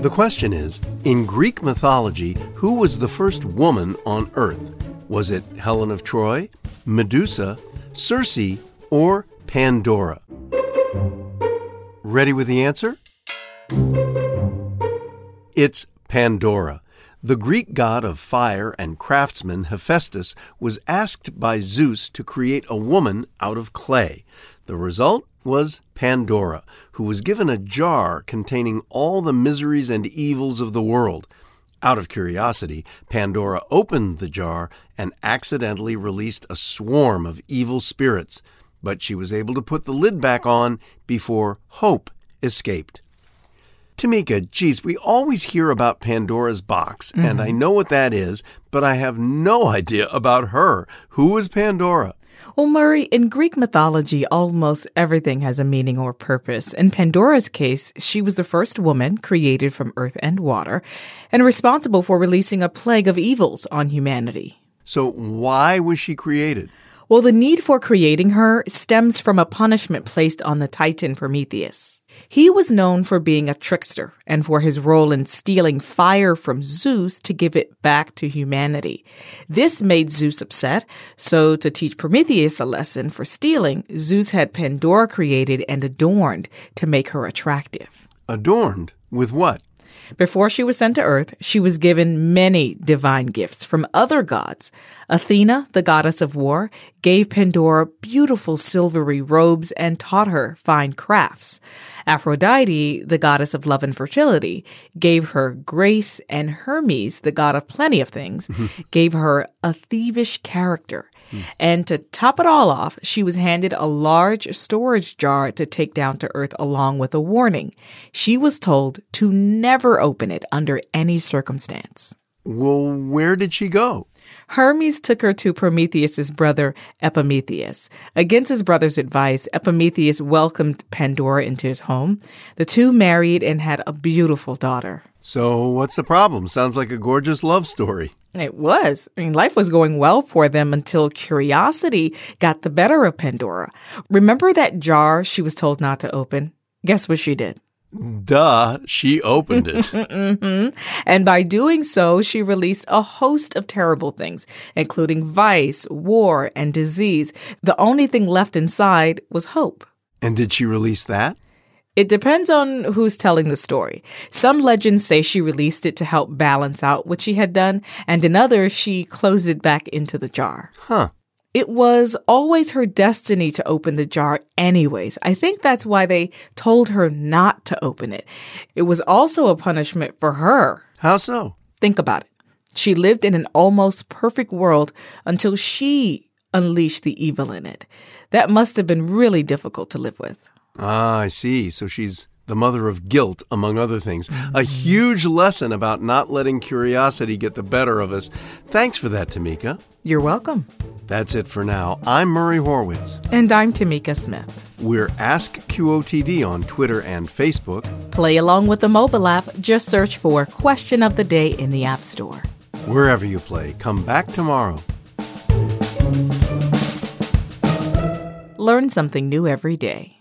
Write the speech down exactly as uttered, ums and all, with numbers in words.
The question is, in Greek mythology, who was the first woman on Earth? Was it Helen of Troy, Medusa, Circe, or Pandora? Ready with the answer? It's Pandora. The Greek god of fire and craftsman Hephaestus was asked by Zeus to create a woman out of clay. The result was Pandora, who was given a jar containing all the miseries and evils of the world. Out of curiosity, Pandora opened the jar and accidentally released a swarm of evil spirits, but she was able to put the lid back on before hope escaped. Tamika, geez, we always hear about Pandora's box, mm-hmm. and I know what that is, but I have no idea about her. Who is Pandora? Well, Murray, in Greek mythology, almost everything has a meaning or purpose. In Pandora's case, she was the first woman created from earth and water and responsible for releasing a plague of evils on humanity. So why was she created? Well, the need for creating her stems from a punishment placed on the titan Prometheus. He was known for being a trickster and for his role in stealing fire from Zeus to give it back to humanity. This made Zeus upset, so to teach Prometheus a lesson for stealing, Zeus had Pandora created and adorned to make her attractive. Adorned with what? Before she was sent to Earth, she was given many divine gifts from other gods. Athena, the goddess of war, gave Pandora beautiful silvery robes and taught her fine crafts. Aphrodite, the goddess of love and fertility, gave her grace, and Hermes, the god of plenty of things, gave her a thievish character. And to top it all off, she was handed a large storage jar to take down to Earth along with a warning. She was told to never open it under any circumstance. Well, where did she go? Hermes took her to Prometheus's brother, Epimetheus. Against his brother's advice, Epimetheus welcomed Pandora into his home. The two married and had a beautiful daughter. So what's the problem? Sounds like a gorgeous love story. It was. I mean, life was going well for them until curiosity got the better of Pandora. Remember that jar she was told not to open? Guess what she did? Duh, she opened it. mm-hmm. And by doing so, she released a host of terrible things, including vice, war, and disease. The only thing left inside was hope. And did she release that? It depends on who's telling the story. Some legends say she released it to help balance out what she had done, and in others, she closed it back into the jar. Huh. It was always her destiny to open the jar anyways. I think that's why they told her not to open it. It was also a punishment for her. How so? Think about it. She lived in an almost perfect world until she unleashed the evil in it. That must have been really difficult to live with. Ah, I see. So she's the mother of guilt, among other things. A huge lesson about not letting curiosity get the better of us. Thanks for that, Tamika. You're welcome. That's it for now. I'm Murray Horwitz. And I'm Tamika Smith. We're Ask Q O T D on Twitter and Facebook. Play along with the mobile app. Just search for Question of the Day in the App Store. Wherever you play, come back tomorrow. Learn something new every day.